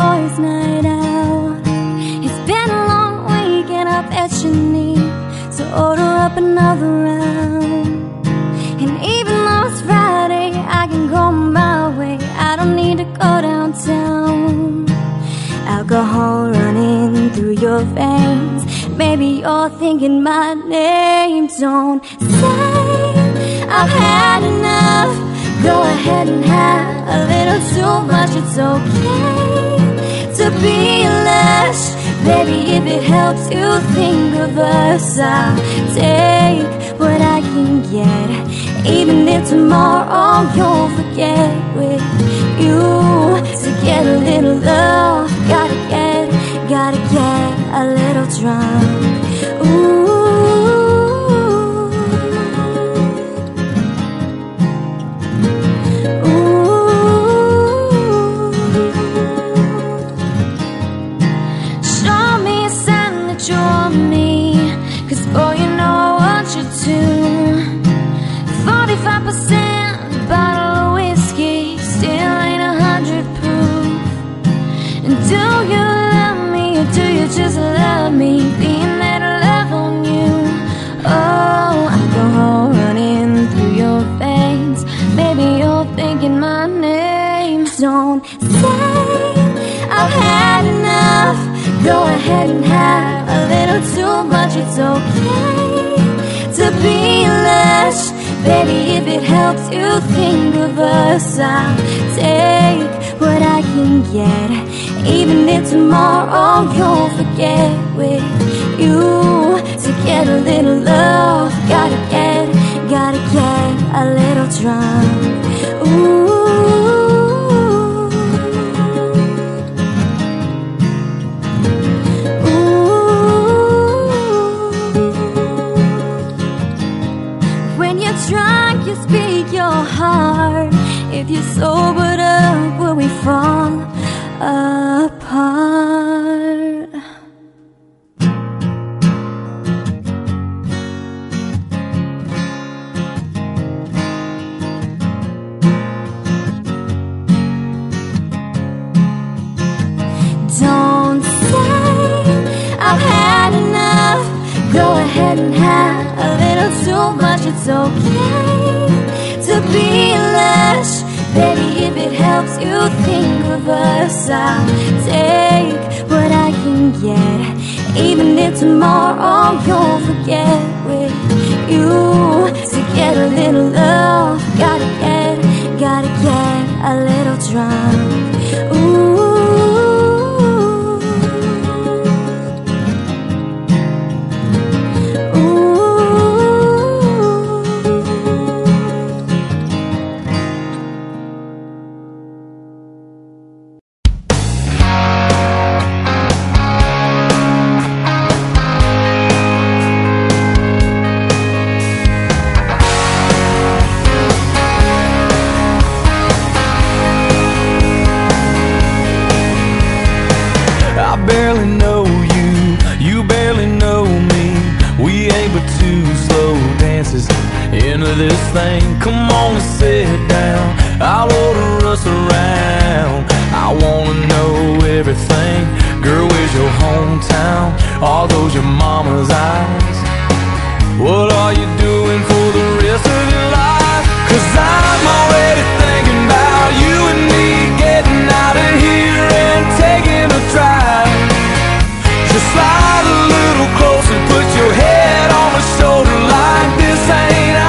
boys' night out. It's been a long week and I bet you need to order up another round. And even though it's Friday, I can go my way. I don't need to go downtown. Alcohol running through your veins. Maybe you're thinking my name. Don't say I've had enough. Go ahead and have a little too much. It's okay to be lush. Baby, if it helps you think of us, I'll take what I can get. Even if tomorrow you'll forget, with you to get a little love, gotta get a little drunk. Ooh. Go ahead and have a little too much. It's okay to be lush. Baby, if it helps you think of us, I'll take what I can get. Even if tomorrow you'll forget, with you to get a little love, gotta get a little drunk. Ooh. If you're sobered up, will we fall apart? Don't say I've had enough. Go ahead and have a little too much. It's okay to be lush. Baby, if it helps you think of us, I'll take what I can get. Even if tomorrow you'll forget, with you to get a little love, gotta get a little drunk. Ooh. Slide a little closer, put your head on my shoulder like this ain't our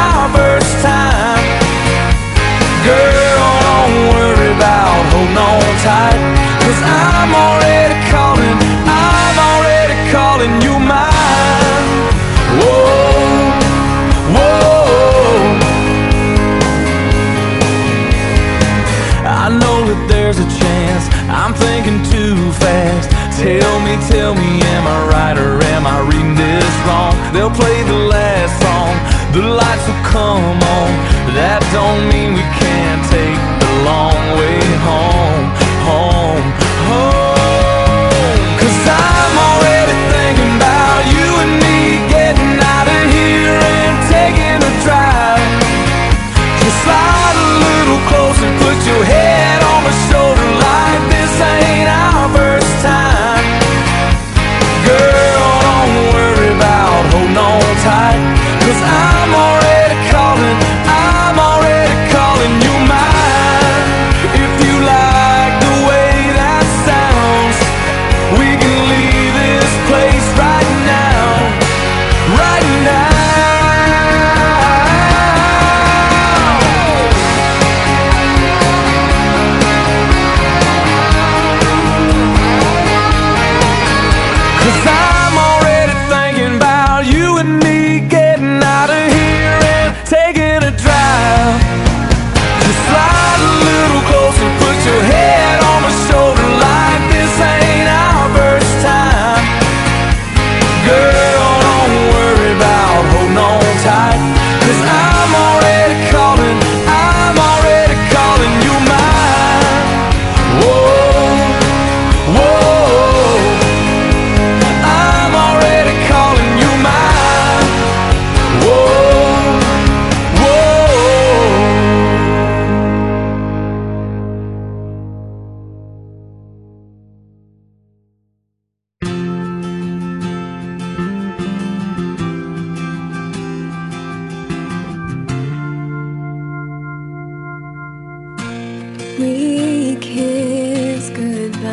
kiss goodbye?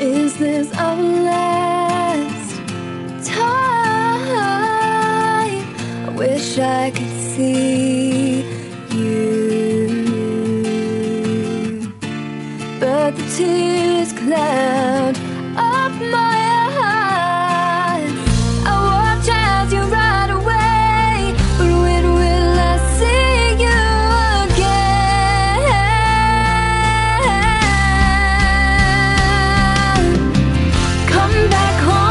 Is this our last time? I wish I could see you, but the tears cloud up my eyes. I watch as you run away, but when will I see you again? Come back home,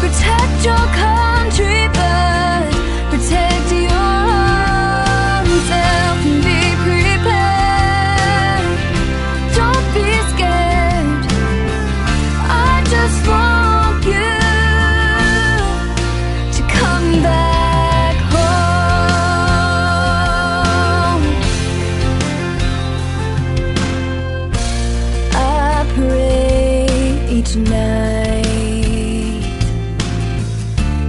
protect your country, but protect yourself and be prepared. Don't be scared, I just want you to come back home. I pray each night,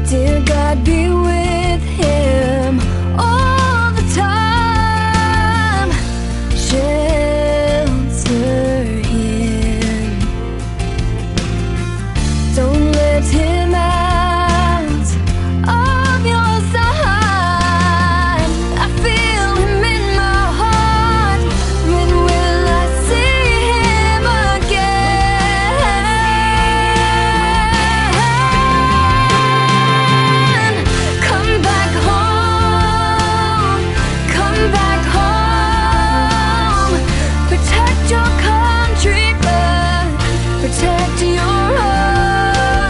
dear God, be with him all the time. Shelter him, don't let him out of your sight. I feel him in my heart. When will I see him again? Come back home, protect your country, but protect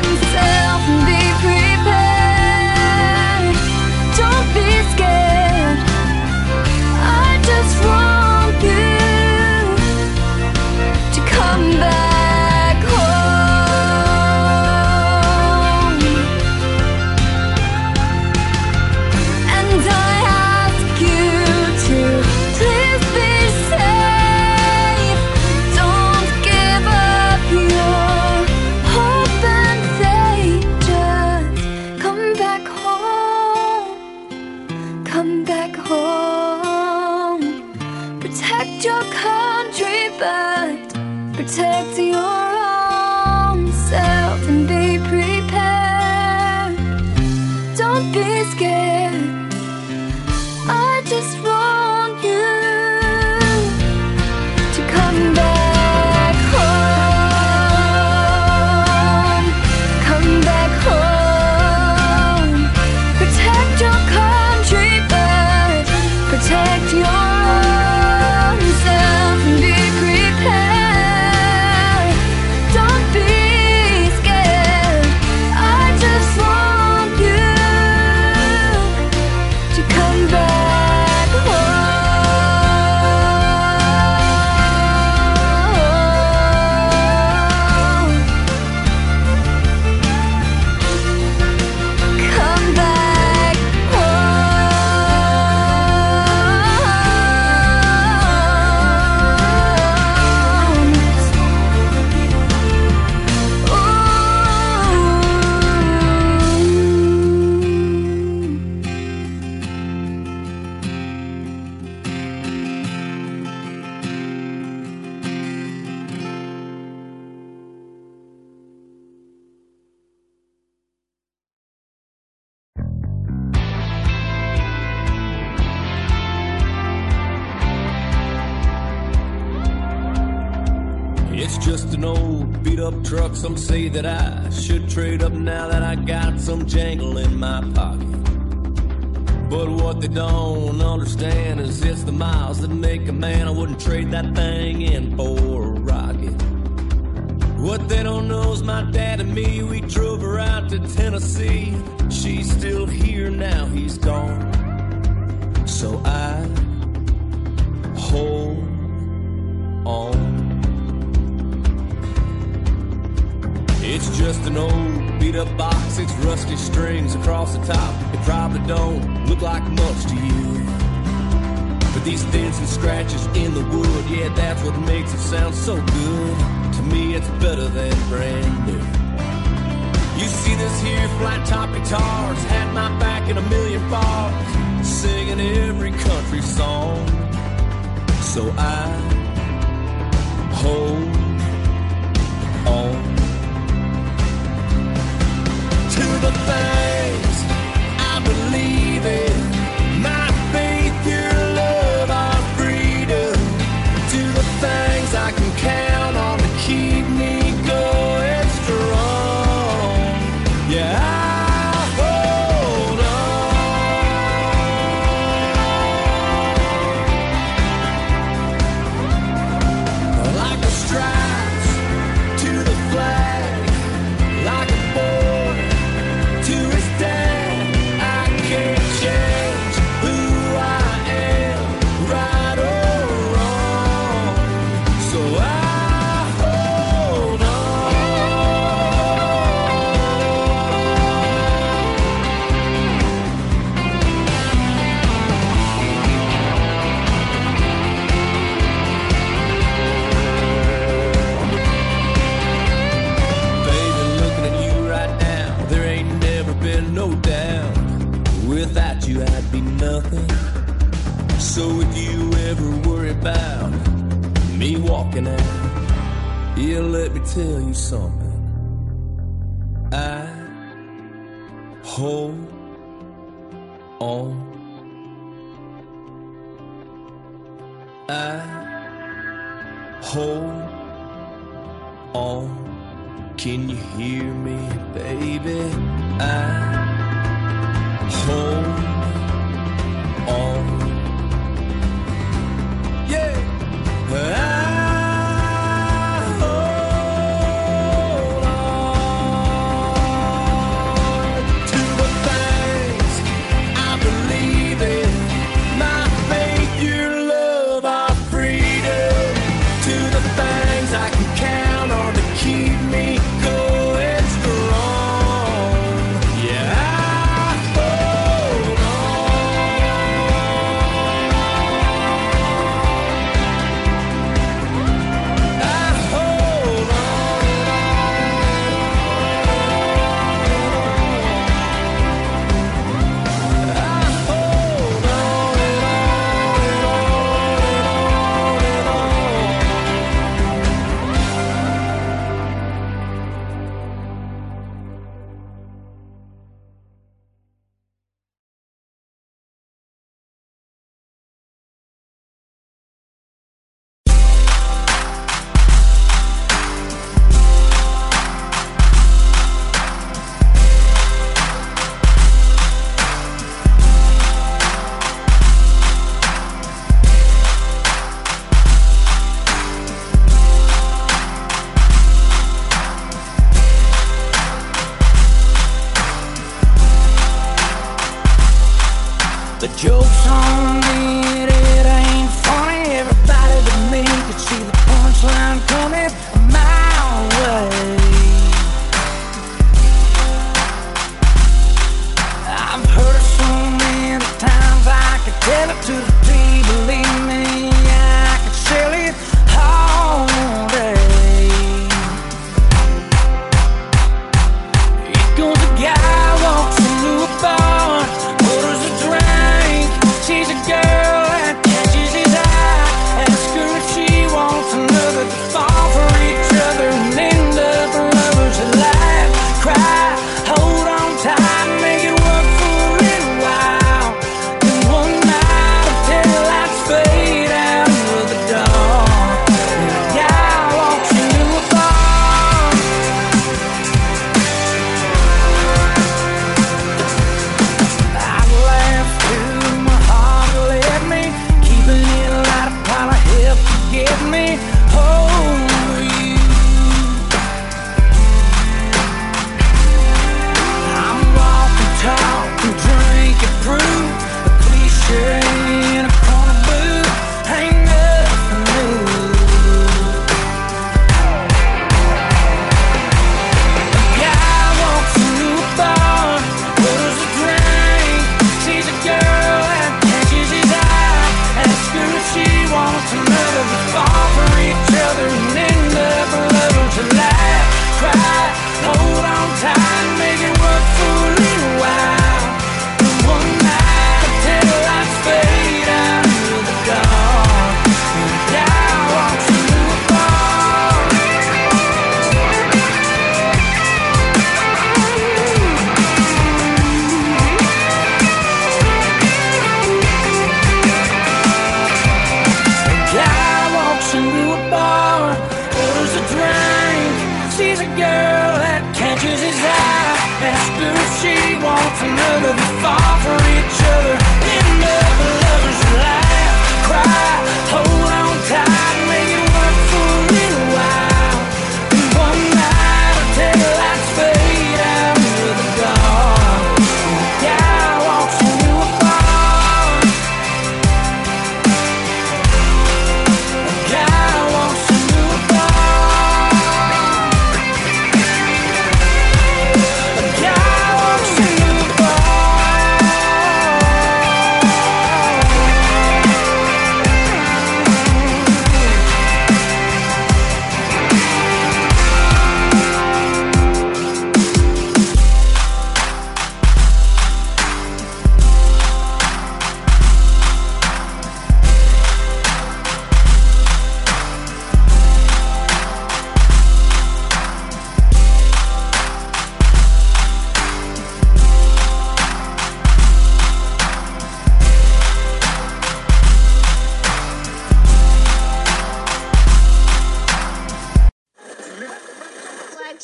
your own self and be prepared. Don't be scared, I just want you to come back home. And I ask you to please be safe. Don't give up your hope and faith. Just come back home. Come back home. Protect your country, but protect your own self and be prepared. Don't be scared, I just want you to come back home. Come back home, protect your country, but protect your own self and be prepared. Don't be scared, I just want you to come back home. Come back home. Ooh. It's just an old beat-up truck. Some say that I should trade up now that I got some jangle in my pocket. But what they don't understand is it's the miles that make a man. I wouldn't trade that thing in for a rocket. What they don't know is my dad and me, we drove her out to Tennessee. She's still here now, he's gone. So I hold on. It's just an old beat-up box, 6 rusty strings across the top. It probably don't look like much to you, but these dents and scratches in the wood, yeah, that's what makes it sound so good. To me, it's better than brand new. You see this here flat-top guitar's had my back making $1 million, singing every country song. So I hold on to the things I believe in, my faith, your love, our freedom, to the things I can count on to keep me going strong. Yeah. So if you ever worry about me walking out, yeah, let me tell you something. I hold on. I hold on. Can you hear me, baby? I hold on. Yeah. Fall for each other and end up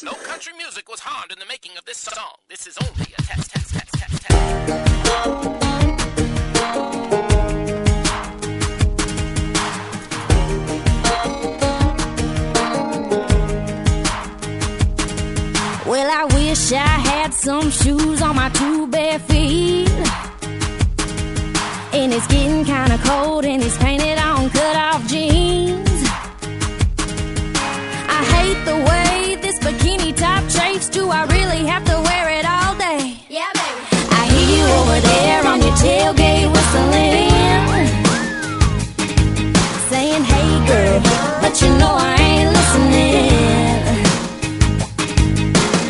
No country music was harmed in the making of this song. This is only a test. Well, I wish I had some shoes on my two bare feet. And it's getting kind of cold and it's painted on cut-off jeans. I hate the way this bikini top drapes. Do I really have to wear it all day? Yeah, baby. I hear you over there on your tailgate whistling, saying, hey, girl, but you know I ain't listening.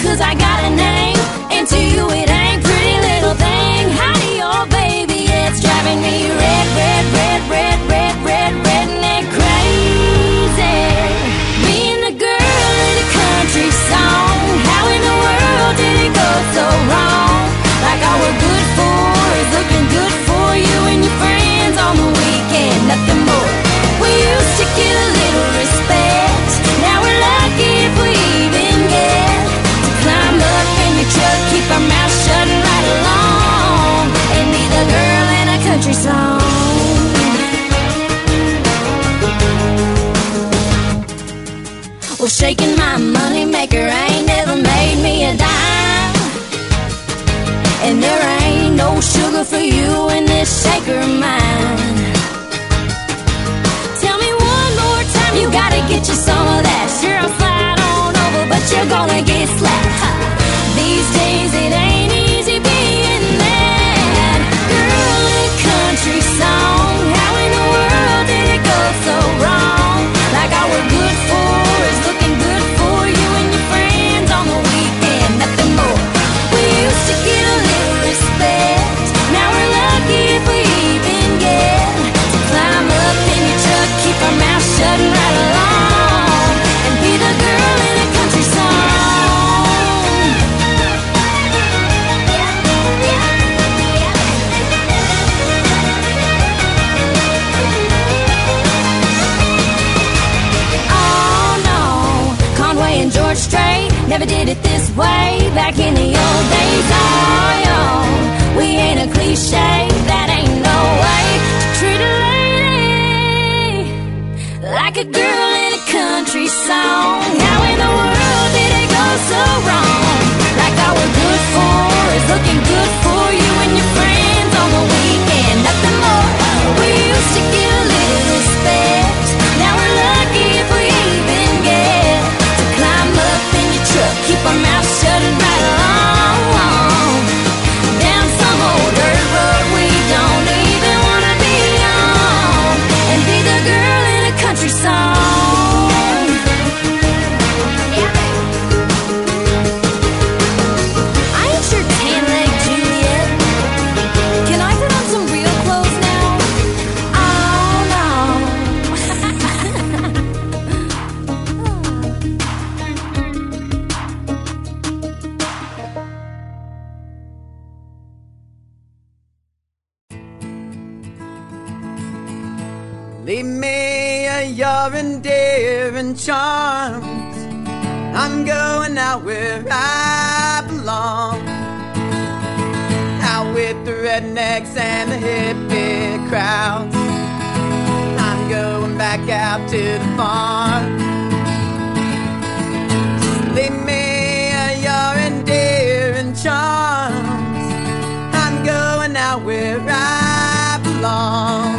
Cause I got a name, and to you it ain't pretty little thing. How do your baby? It's driving me red, red, red, red, red, red, redneck crazy. Being the girl country song, how in the world did it go so wrong? Like all we're good for is looking good for you and your friends on the weekend, nothing more. We used to get a little respect, now we're lucky if we even get to climb up in your truck, keep our mouth shut and ride along, and be the girl in a country song. Well, shaking my money maker ain't never made me a dime. And there ain't no sugar for you in this shaker of mine. Tell me one more time, you gotta get you some of that. Sure, I'll slide on over, but you're gonna get slapped. These days it ain't easy being that girl in a country song. How in the world did it go so wrong? Like I were good for is looking good for you and your friends on the weekend, nothing more. We used to get a little respect, now we're lucky if we even get to climb up in your truck, keep our mouth shut and ride along, and be the girl in a country song. George Strait never did it this way back in the old days. Oh, yo, we ain't a cliche, that ain't no way to treat a lady like a girl in a country song. How in the world did it go so wrong? Like all we're good for is looking good for you and your friends on the weekend, nothing more. We used to get a little respect, now we're lucky if we even get to climb up in your truck, keep our mouth shut and ride along, down some old dirt road we don't even want to be on, and be the girl in a country song. I ain't your tan leg Juliet. Can I put on some real clothes now? Oh no. Leave me your endearing charms. I'm going out where I belong. Out with the rednecks and the hippie crowds. I'm going back out to the farm. Just leave me your endearing charms. I'm going out where I belong.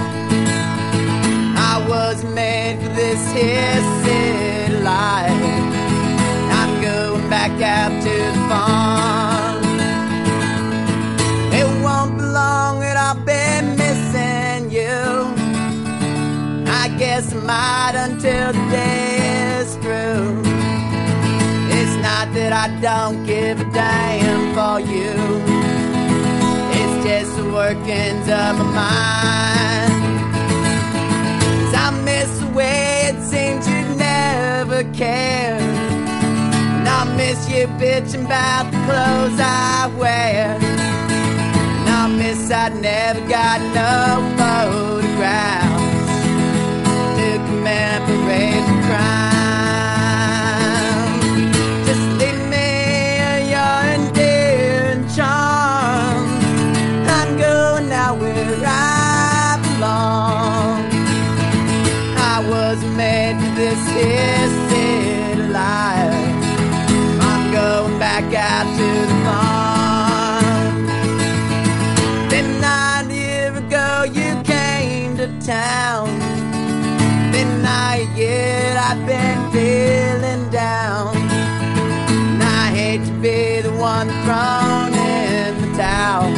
I was made for this here city life. I'm going back out to the farm. Guess I might until the day is through. It's not that I don't give a damn for you. It's just the workings of my mind. 'Cause I miss the way it seems you never cared. And I miss you bitching about the clothes I wear. And I miss I never got no photograph. Memories of crime. Just leave me your endearing charms. I'm going out where I belong. I was made for this here city life. I'm going back out to the farm. Then 9 years ago you came to town. Yet I've been feeling down, and I hate to be the one thrown in the towel.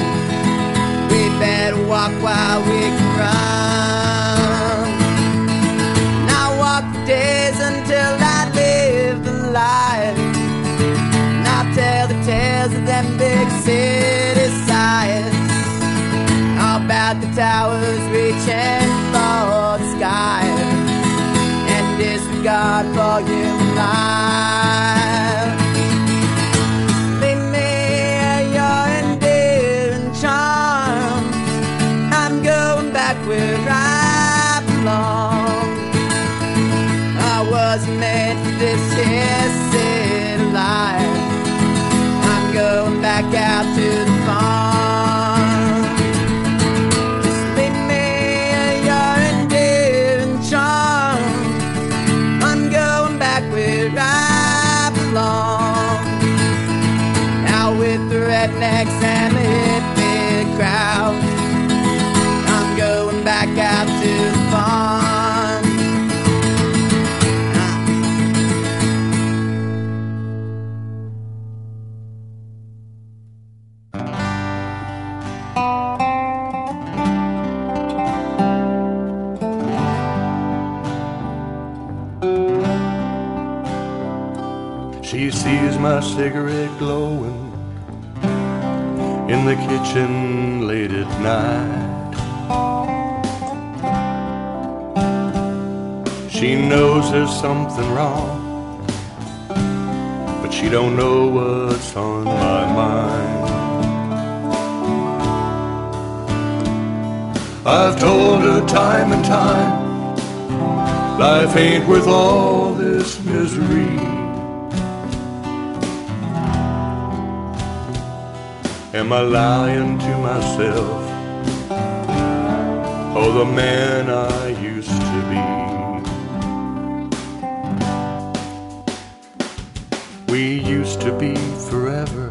We better walk while we can run. And I walk the days until I live the life, and I'll tell the tales of them big city sights, all about the towers reaching for the sky. God for you alive. Leave me your endearing charms. I'm going back where I belong. I was made for this here city life. I'm going back out to the farm. Rednecks and the hippie crowd. I'm going back out to the farm. She sees my cigarette glowing in the kitchen late at night. She knows there's something wrong, but she don't know what's on my mind. I've told her time and time, life ain't worth all this misery. Am I lying to myself? Oh, the man I used to be. We used to be forever,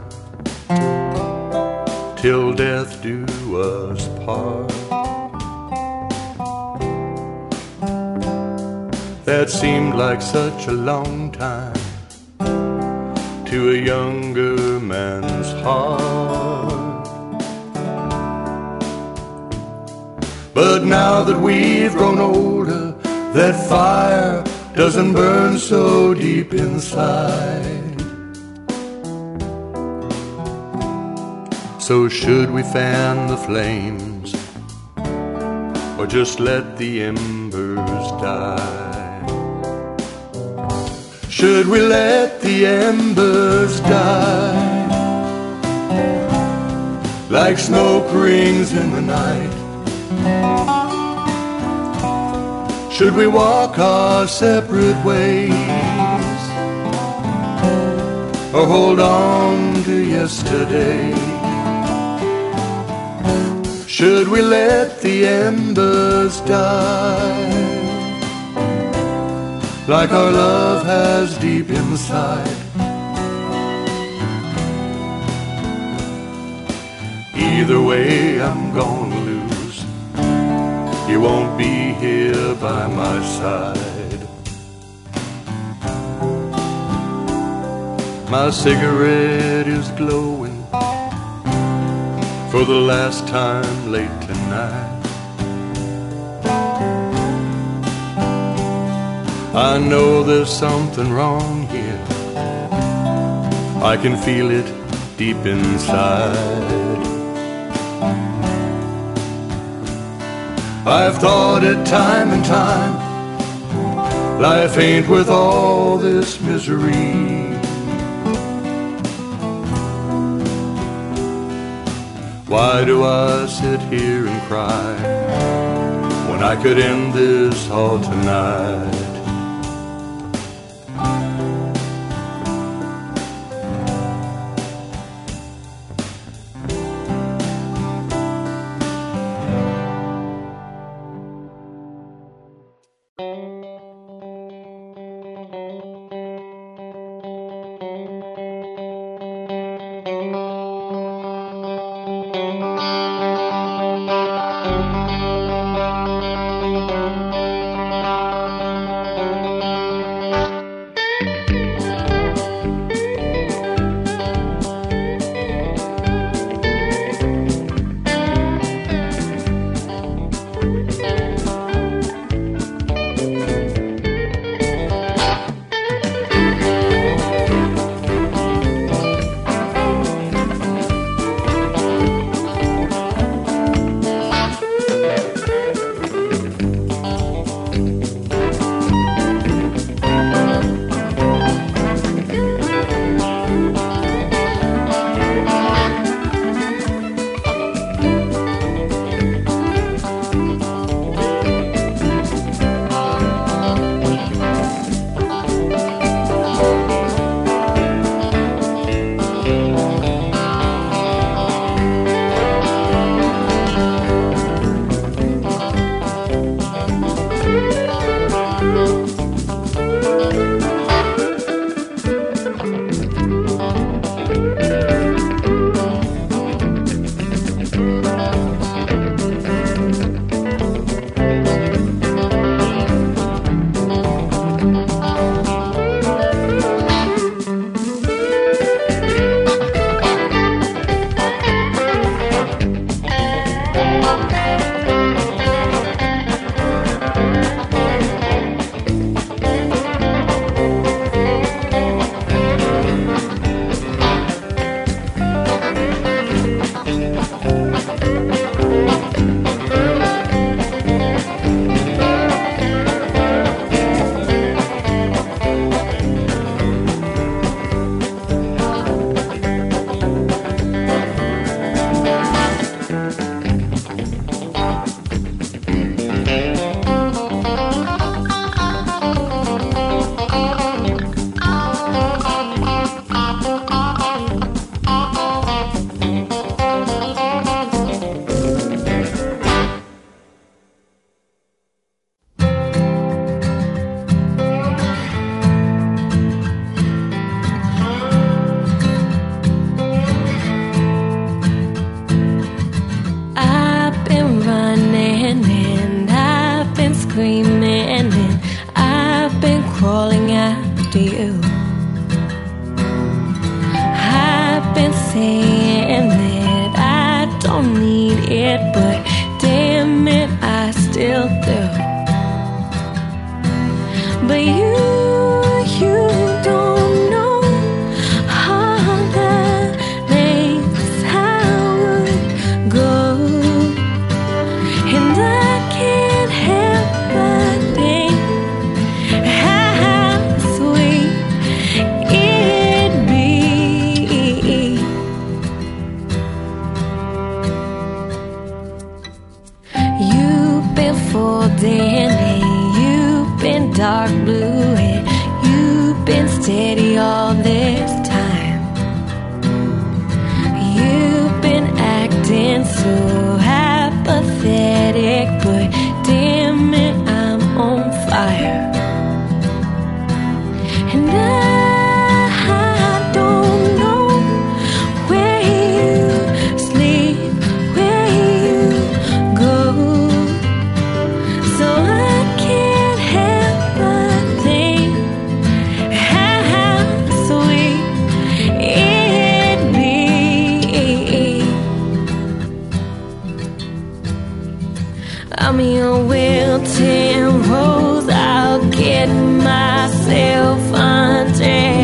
till death do us part. That seemed like such a long time to a younger man's heart. But now that we've grown older, that fire doesn't burn so deep inside. So should we fan the flames, or just let the embers die? Should we let the embers die, like smoke rings in the night? Should we walk our separate ways, or hold on to yesterday? Should we let the embers die? Like our love has deep inside. Either way I'm gonna lose. You won't be here by my side. My cigarette is glowing for the last time late tonight. I know there's something wrong here. I can feel it deep inside. I've thought it time and time, life ain't worth all this misery. Why do I sit here and cry when I could end this all tonight? So Buy me a wheelchair and rose, I'll get myself under.